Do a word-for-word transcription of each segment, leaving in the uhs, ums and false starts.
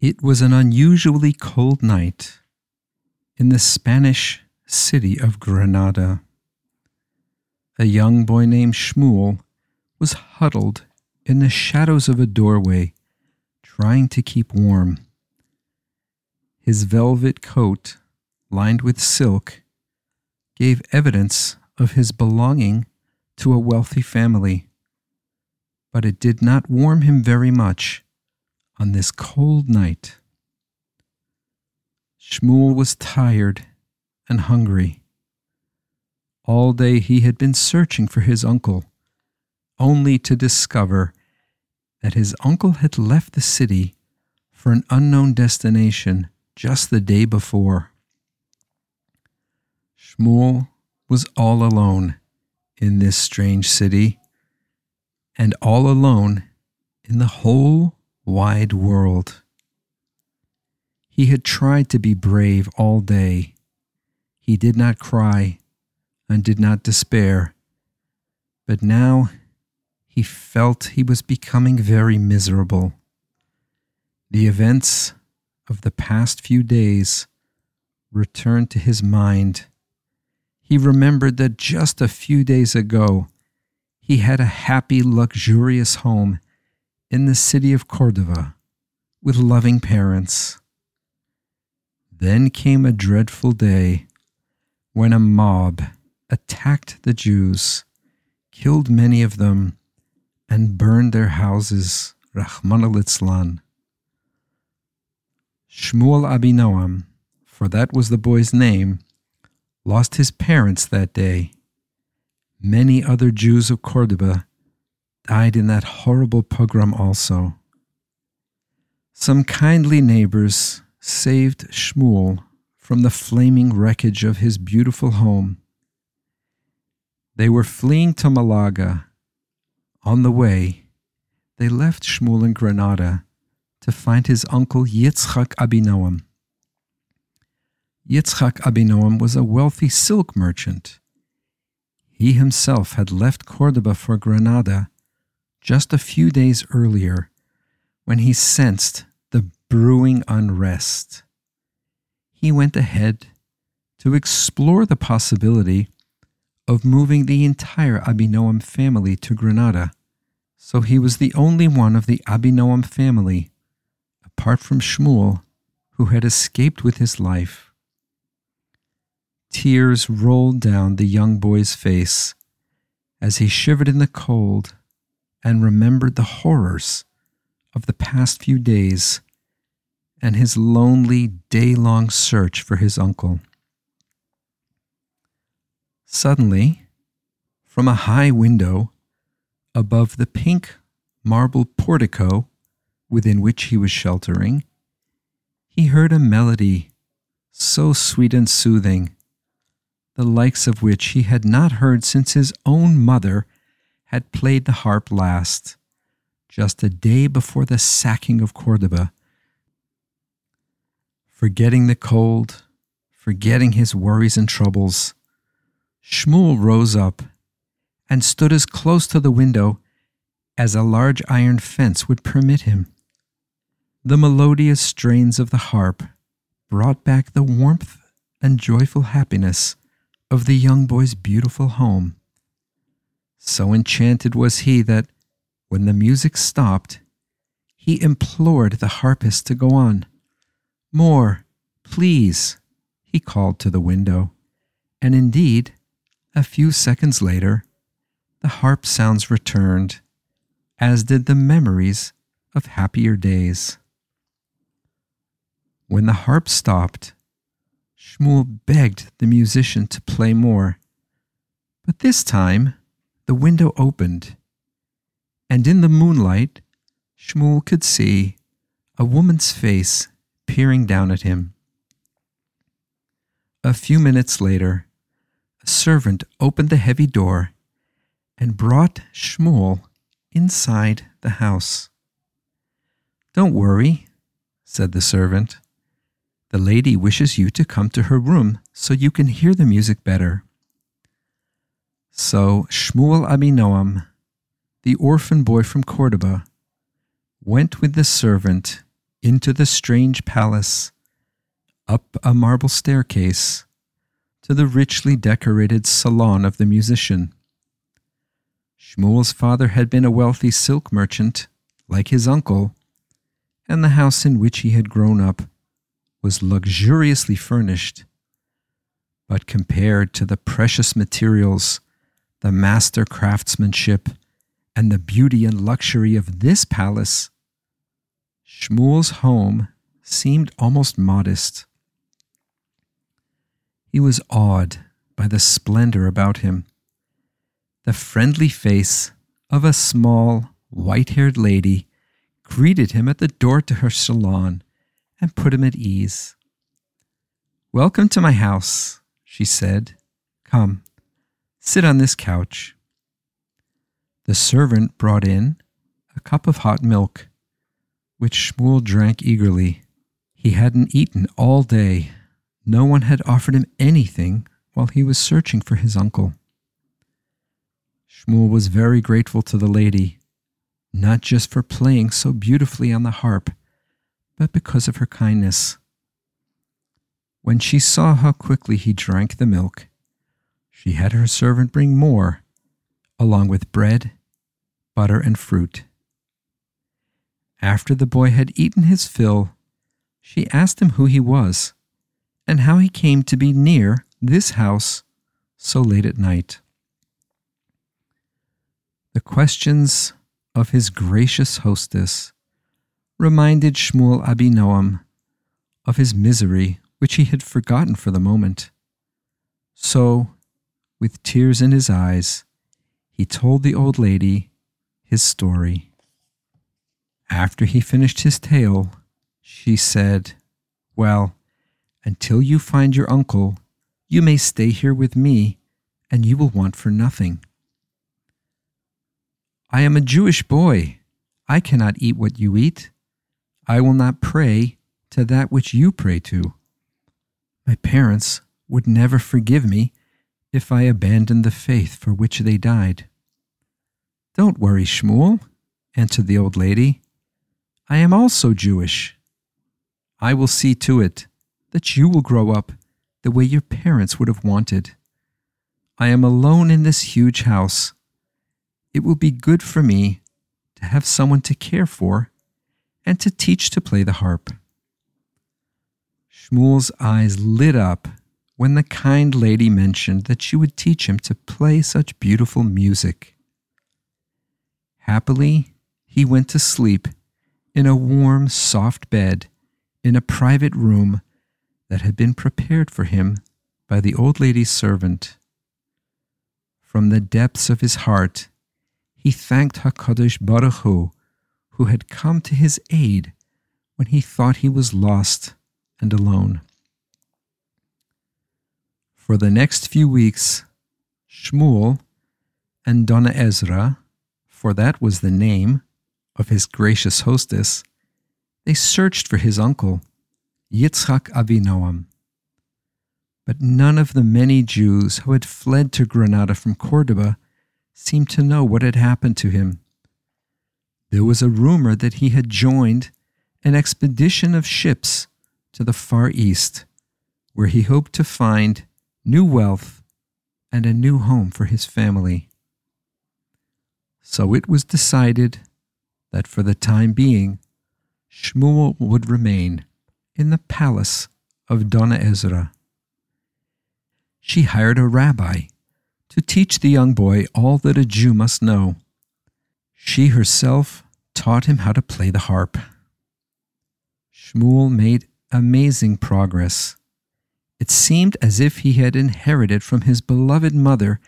It was an unusually cold night in the Spanish city of Granada. A young boy named Shmuel was huddled in the shadows of a doorway, trying to keep warm. His velvet coat, lined with silk, gave evidence of his belonging to a wealthy family, but it did not warm him very much on this cold night. Shmuel was tired and hungry. All day he had been searching for his uncle, only to discover that his uncle had left the city for an unknown destination just the day before. Shmuel was all alone in this strange city, and all alone in the whole wide world. He had tried to be brave all day. He did not cry and did not despair, but now he felt he was becoming very miserable. The events of the past few days returned to his mind. He remembered that just a few days ago, he had a happy, luxurious home in the city of Cordoba with loving parents. Then came a dreadful day when a mob attacked the Jews, killed many of them, and burned their houses, Rachmanelitzlan. Shmuel Abinoam, for that was the boy's name, lost his parents that day. Many other Jews of Cordoba died in that horrible pogrom also. Some kindly neighbors saved Shmuel from the flaming wreckage of his beautiful home. They were fleeing to Malaga. On the way, they left Shmuel in Granada to find his uncle Yitzchak Abinoam. Yitzchak Abinoam was a wealthy silk merchant. He himself had left Cordoba for Granada just a few days earlier when he sensed the brewing unrest. He went ahead to explore the possibility of moving the entire Abinoam family to Granada, so he was the only one of the Abinoam family, apart from Shmuel, who had escaped with his life. Tears rolled down the young boy's face as he shivered in the cold and remembered the horrors of the past few days and his lonely, day-long search for his uncle. Suddenly, from a high window above the pink marble portico within which he was sheltering, he heard a melody so sweet and soothing, the likes of which he had not heard since his own mother had played the harp last, just a day before the sacking of Cordoba. Forgetting the cold, forgetting his worries and troubles, Shmuel rose up and stood as close to the window as a large iron fence would permit him. The melodious strains of the harp brought back the warmth and joyful happiness of the young boy's beautiful home. So enchanted was he that, when the music stopped, he implored the harpist to go on. "More, please," he called to the window, and indeed, a few seconds later, the harp sounds returned, as did the memories of happier days. When the harp stopped, Shmuel begged the musician to play more, but this time the window opened, and in the moonlight Shmuel could see a woman's face peering down at him. A few minutes later, a servant opened the heavy door and brought Shmuel inside the house. "Don't worry," said the servant. "The lady wishes you to come to her room so you can hear the music better." So Shmuel Abinoam, the orphan boy from Cordoba, went with the servant into the strange palace, up a marble staircase, to the richly decorated salon of the musician. Shmuel's father had been a wealthy silk merchant, like his uncle, and the house in which he had grown up was luxuriously furnished. But compared to the precious materials, the master craftsmanship, and the beauty and luxury of this palace, Shmuel's home seemed almost modest. He was awed by the splendor about him. The friendly face of a small, white-haired lady greeted him at the door to her salon and put him at ease. "Welcome to my house," she said. "Come, sit on this couch." The servant brought in a cup of hot milk, which Shmuel drank eagerly. He hadn't eaten all day. No one had offered him anything while he was searching for his uncle. Shmuel was very grateful to the lady, not just for playing so beautifully on the harp, but because of her kindness. When she saw how quickly he drank the milk, she had her servant bring more, along with bread, butter, and fruit. After the boy had eaten his fill, she asked him who he was and how he came to be near this house so late at night. The questions of his gracious hostess reminded Shmuel Abinoam of his misery, which he had forgotten for the moment. So, with tears in his eyes, he told the old lady his story. After he finished his tale, she said, "Well, until you find your uncle, you may stay here with me, and you will want for nothing." "I am a Jewish boy. I cannot eat what you eat. I will not pray to that which you pray to. My parents would never forgive me if I abandoned the faith for which they died." "Don't worry, Shmuel," answered the old lady. "I am also Jewish. I will see to it that you will grow up the way your parents would have wanted. I am alone in this huge house. It will be good for me to have someone to care for and to teach to play the harp." Shmuel's eyes lit up when the kind lady mentioned that she would teach him to play such beautiful music. Happily, he went to sleep in a warm, soft bed in a private room that had been prepared for him by the old lady's servant. From the depths of his heart, he thanked HaKadosh Baruch Hu, who had come to his aid when he thought he was lost and alone. For the next few weeks, Shmuel and Dona Ezra, for that was the name of his gracious hostess, they searched for his uncle, Yitzchak Abinoam. But none of the many Jews who had fled to Granada from Cordoba seemed to know what had happened to him. There was a rumor that he had joined an expedition of ships to the far east, where he hoped to find new wealth and a new home for his family. So it was decided that for the time being, Shmuel would remain in the palace of Dona Ezra. She hired a rabbi to teach the young boy all that a Jew must know. She herself taught him how to play the harp. Shmuel made amazing progress. It seemed as if he had inherited from his beloved mother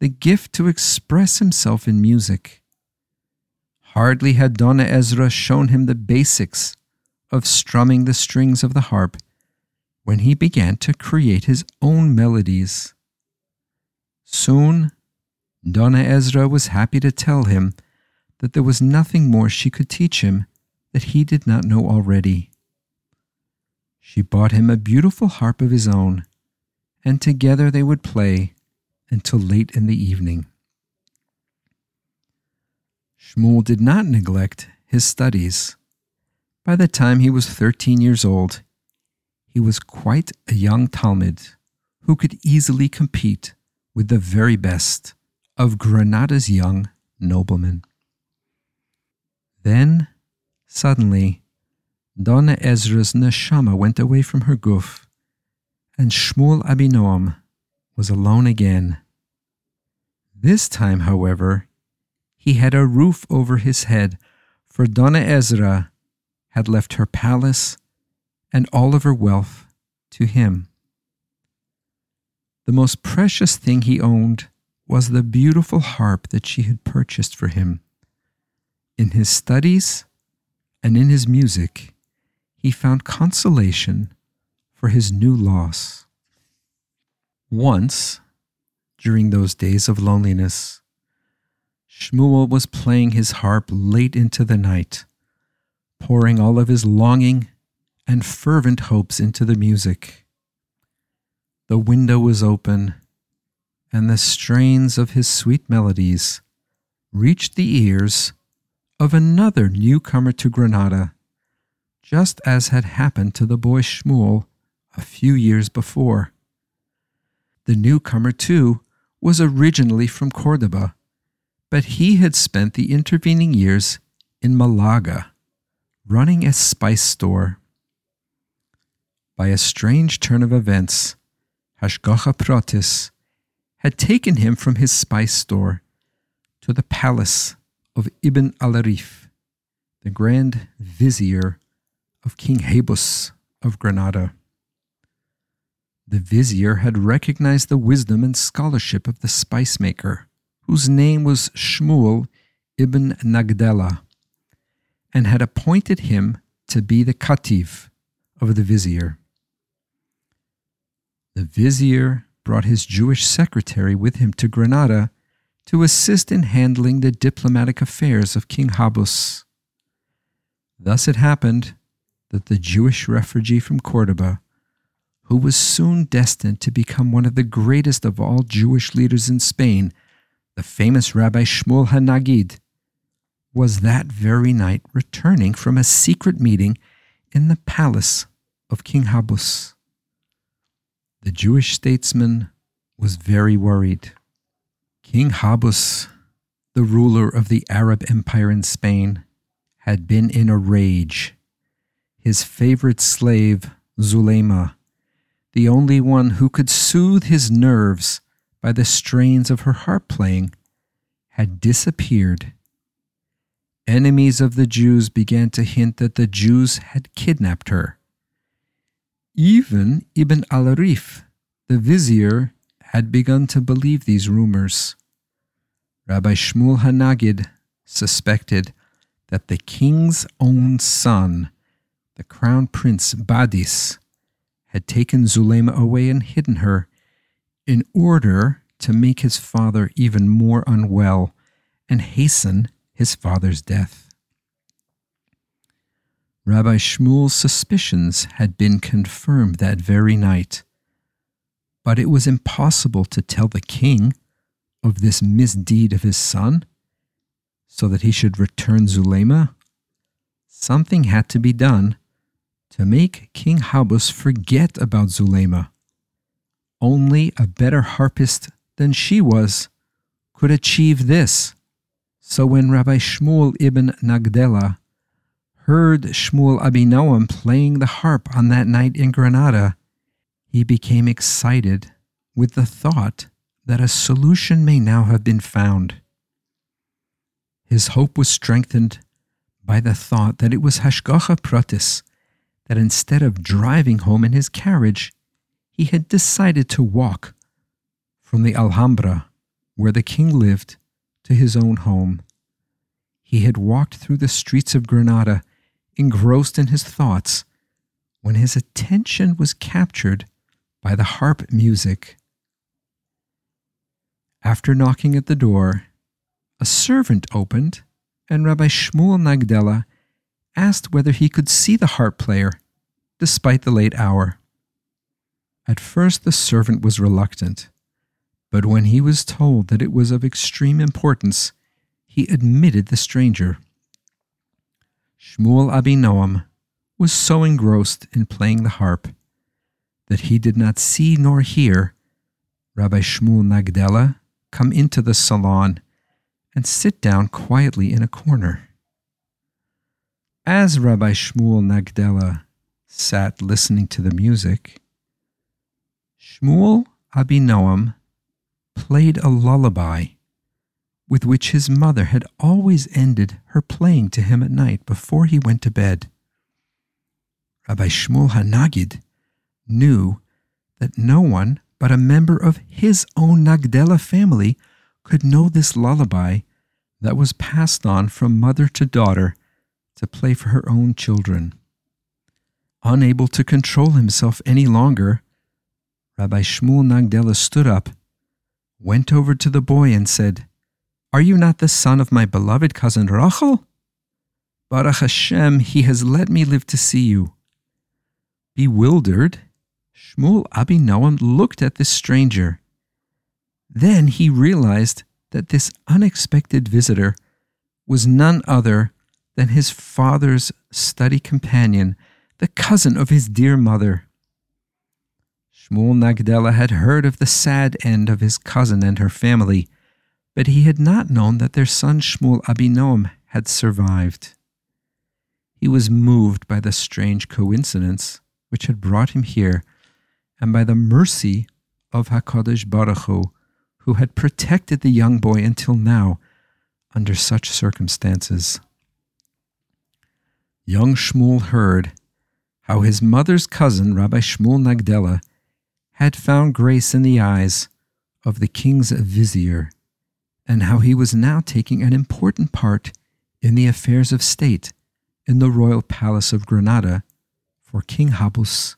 the gift to express himself in music. Hardly had Dona Ezra shown him the basics of strumming the strings of the harp when he began to create his own melodies. Soon, Dona Ezra was happy to tell him that there was nothing more she could teach him that he did not know already. She bought him a beautiful harp of his own, and together they would play until late in the evening. Shmuel did not neglect his studies. By the time he was thirteen years old, he was quite a young Talmid who could easily compete with the very best of Granada's young noblemen. Then, suddenly, Dona Ezra's neshama went away from her guf, and Shmuel Abinoam was alone again. This time, however, he had a roof over his head, for Dona Ezra had left her palace and all of her wealth to him. The most precious thing he owned was the beautiful harp that she had purchased for him. In his studies and in his music, he found consolation for his new loss. Once, during those days of loneliness, Shmuel was playing his harp late into the night, pouring all of his longing and fervent hopes into the music. The window was open, and the strains of his sweet melodies reached the ears of another newcomer to Granada, just as had happened to the boy Shmuel a few years before. The newcomer, too, was originally from Cordoba, but he had spent the intervening years in Malaga, running a spice store. By a strange turn of events, Hashgacha Pratis had taken him from his spice store to the palace of Ibn Alarif, the Grand Vizier of King Habus of Granada. The Vizier had recognized the wisdom and scholarship of the spice maker, whose name was Shmuel ibn Nagdela, and had appointed him to be the Kativ of the Vizier. The vizier brought his Jewish secretary with him to Granada to assist in handling the diplomatic affairs of King Habus. Thus it happened that the Jewish refugee from Cordoba, who was soon destined to become one of the greatest of all Jewish leaders in Spain, the famous Rabbi Shmuel HaNagid, was that very night returning from a secret meeting in the palace of King Habus. The Jewish statesman was very worried. King Habus, the ruler of the Arab Empire in Spain, had been in a rage. His favorite slave, Zulema, the only one who could soothe his nerves by the strains of her harp playing, had disappeared. Enemies of the Jews began to hint that the Jews had kidnapped her. Even Ibn al-Arif, the vizier, had begun to believe these rumors. Rabbi Shmuel HaNagid suspected that the king's own son, the crown prince Badis, had taken Zulema away and hidden her in order to make his father even more unwell and hasten his father's death. Rabbi Shmuel's suspicions had been confirmed that very night, but it was impossible to tell the king of this misdeed of his son so that he should return Zulema. Something had to be done to make King Habus forget about Zulema. Only a better harpist than she was could achieve this. So when Rabbi Shmuel ibn Nagdela heard Shmuel Abinoam playing the harp on that night in Granada, he became excited with the thought that a solution may now have been found. His hope was strengthened by the thought that it was Hashgacha Pratis, that instead of driving home in his carriage, he had decided to walk from the Alhambra, where the king lived, to his own home. He had walked through the streets of Granada, engrossed in his thoughts, when his attention was captured by the harp music. After knocking at the door, a servant opened, and Rabbi Shmuel Nagdela asked whether he could see the harp player, despite the late hour. At first the servant was reluctant, but when he was told that it was of extreme importance, he admitted the stranger. Shmuel Abinoam was so engrossed in playing the harp that he did not see nor hear Rabbi Shmuel Nagdela come into the salon and sit down quietly in a corner. As Rabbi Shmuel Nagdela sat listening to the music, Shmuel Abinoam played a lullaby with which his mother had always ended her playing to him at night before he went to bed. Rabbi Shmuel HaNagid knew that no one but a member of his own Nagdela family could know this lullaby that was passed on from mother to daughter to play for her own children. Unable to control himself any longer, Rabbi Shmuel Nagdela stood up, went over to the boy and said, "Are you not the son of my beloved cousin Rachel? Baruch Hashem, he has let me live to see you." Bewildered, Shmuel Abinoam looked at this stranger. Then he realized that this unexpected visitor was none other than his father's study companion, the cousin of his dear mother. Shmuel Nagdela had heard of the sad end of his cousin and her family, but he had not known that their son Shmuel Abinoam had survived. He was moved by the strange coincidence which had brought him here and by the mercy of HaKadosh Baruch Hu, who had protected the young boy until now under such circumstances. Young Shmuel heard how his mother's cousin, Rabbi Shmuel Nagdela, had found grace in the eyes of the king's vizier, and how he was now taking an important part in the affairs of state in the royal palace of Granada for King Habus.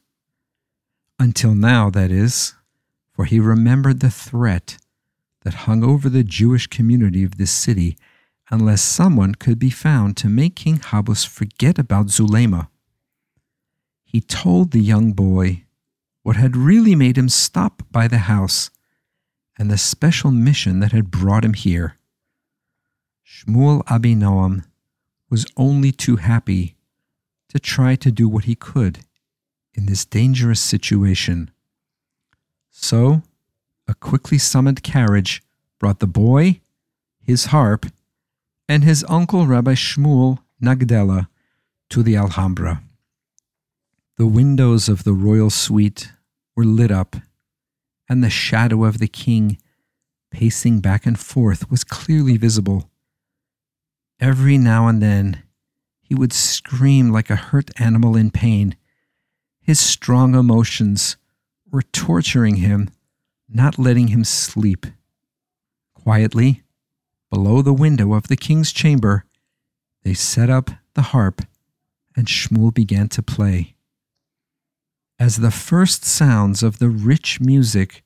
Until now, that is, for he remembered the threat that hung over the Jewish community of this city unless someone could be found to make King Habus forget about Zulema. He told the young boy what had really made him stop by the house and the special mission that had brought him here. Shmuel Abinoam was only too happy to try to do what he could in this dangerous situation. So, a quickly summoned carriage brought the boy, his harp, and his uncle Rabbi Shmuel Nagdela to the Alhambra. The windows of the royal suite were lit up, and the shadow of the king pacing back and forth was clearly visible. Every now and then, he would scream like a hurt animal in pain. His strong emotions were torturing him, not letting him sleep. Quietly, below the window of the king's chamber, they set up the harp, and Shmuel began to play. As the first sounds of the rich music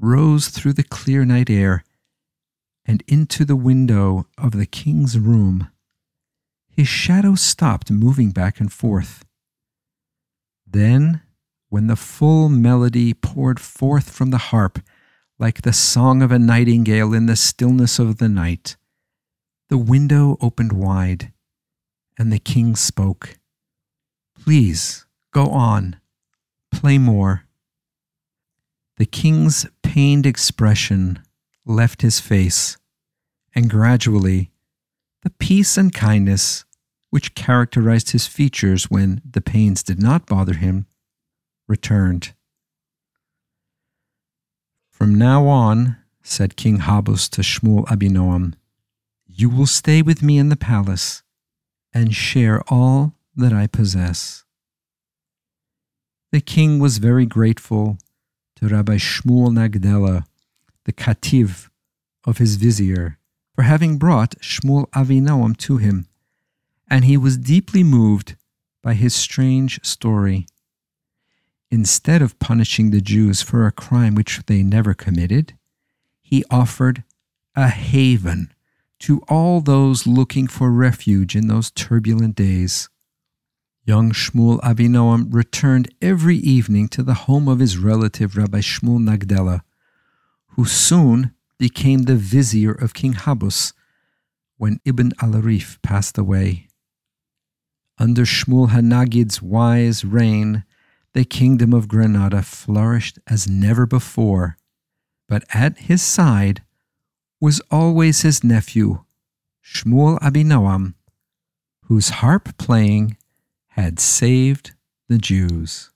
rose through the clear night air and into the window of the king's room, his shadow stopped moving back and forth. Then, when the full melody poured forth from the harp like the song of a nightingale in the stillness of the night, the window opened wide, and the king spoke, "Please, go on, play more." The king's pained expression left his face, and gradually, the peace and kindness which characterized his features when the pains did not bother him returned. "From now on," said King Habus to Shmuel Abinoam, "you will stay with me in the palace and share all that I possess." The king was very grateful to Rabbi Shmuel Nagdela, the kativ of his vizier, for having brought Shmuel Abinoam to him, and he was deeply moved by his strange story. Instead of punishing the Jews for a crime which they never committed, he offered a haven to all those looking for refuge in those turbulent days. Young Shmuel Abinoam returned every evening to the home of his relative Rabbi Shmuel Nagdela, who soon became the vizier of King Habus when Ibn Alarif passed away. Under Shmuel HaNagid's wise reign, the kingdom of Granada flourished as never before, but at his side was always his nephew, Shmuel Abinoam, whose harp playing had saved the Jews.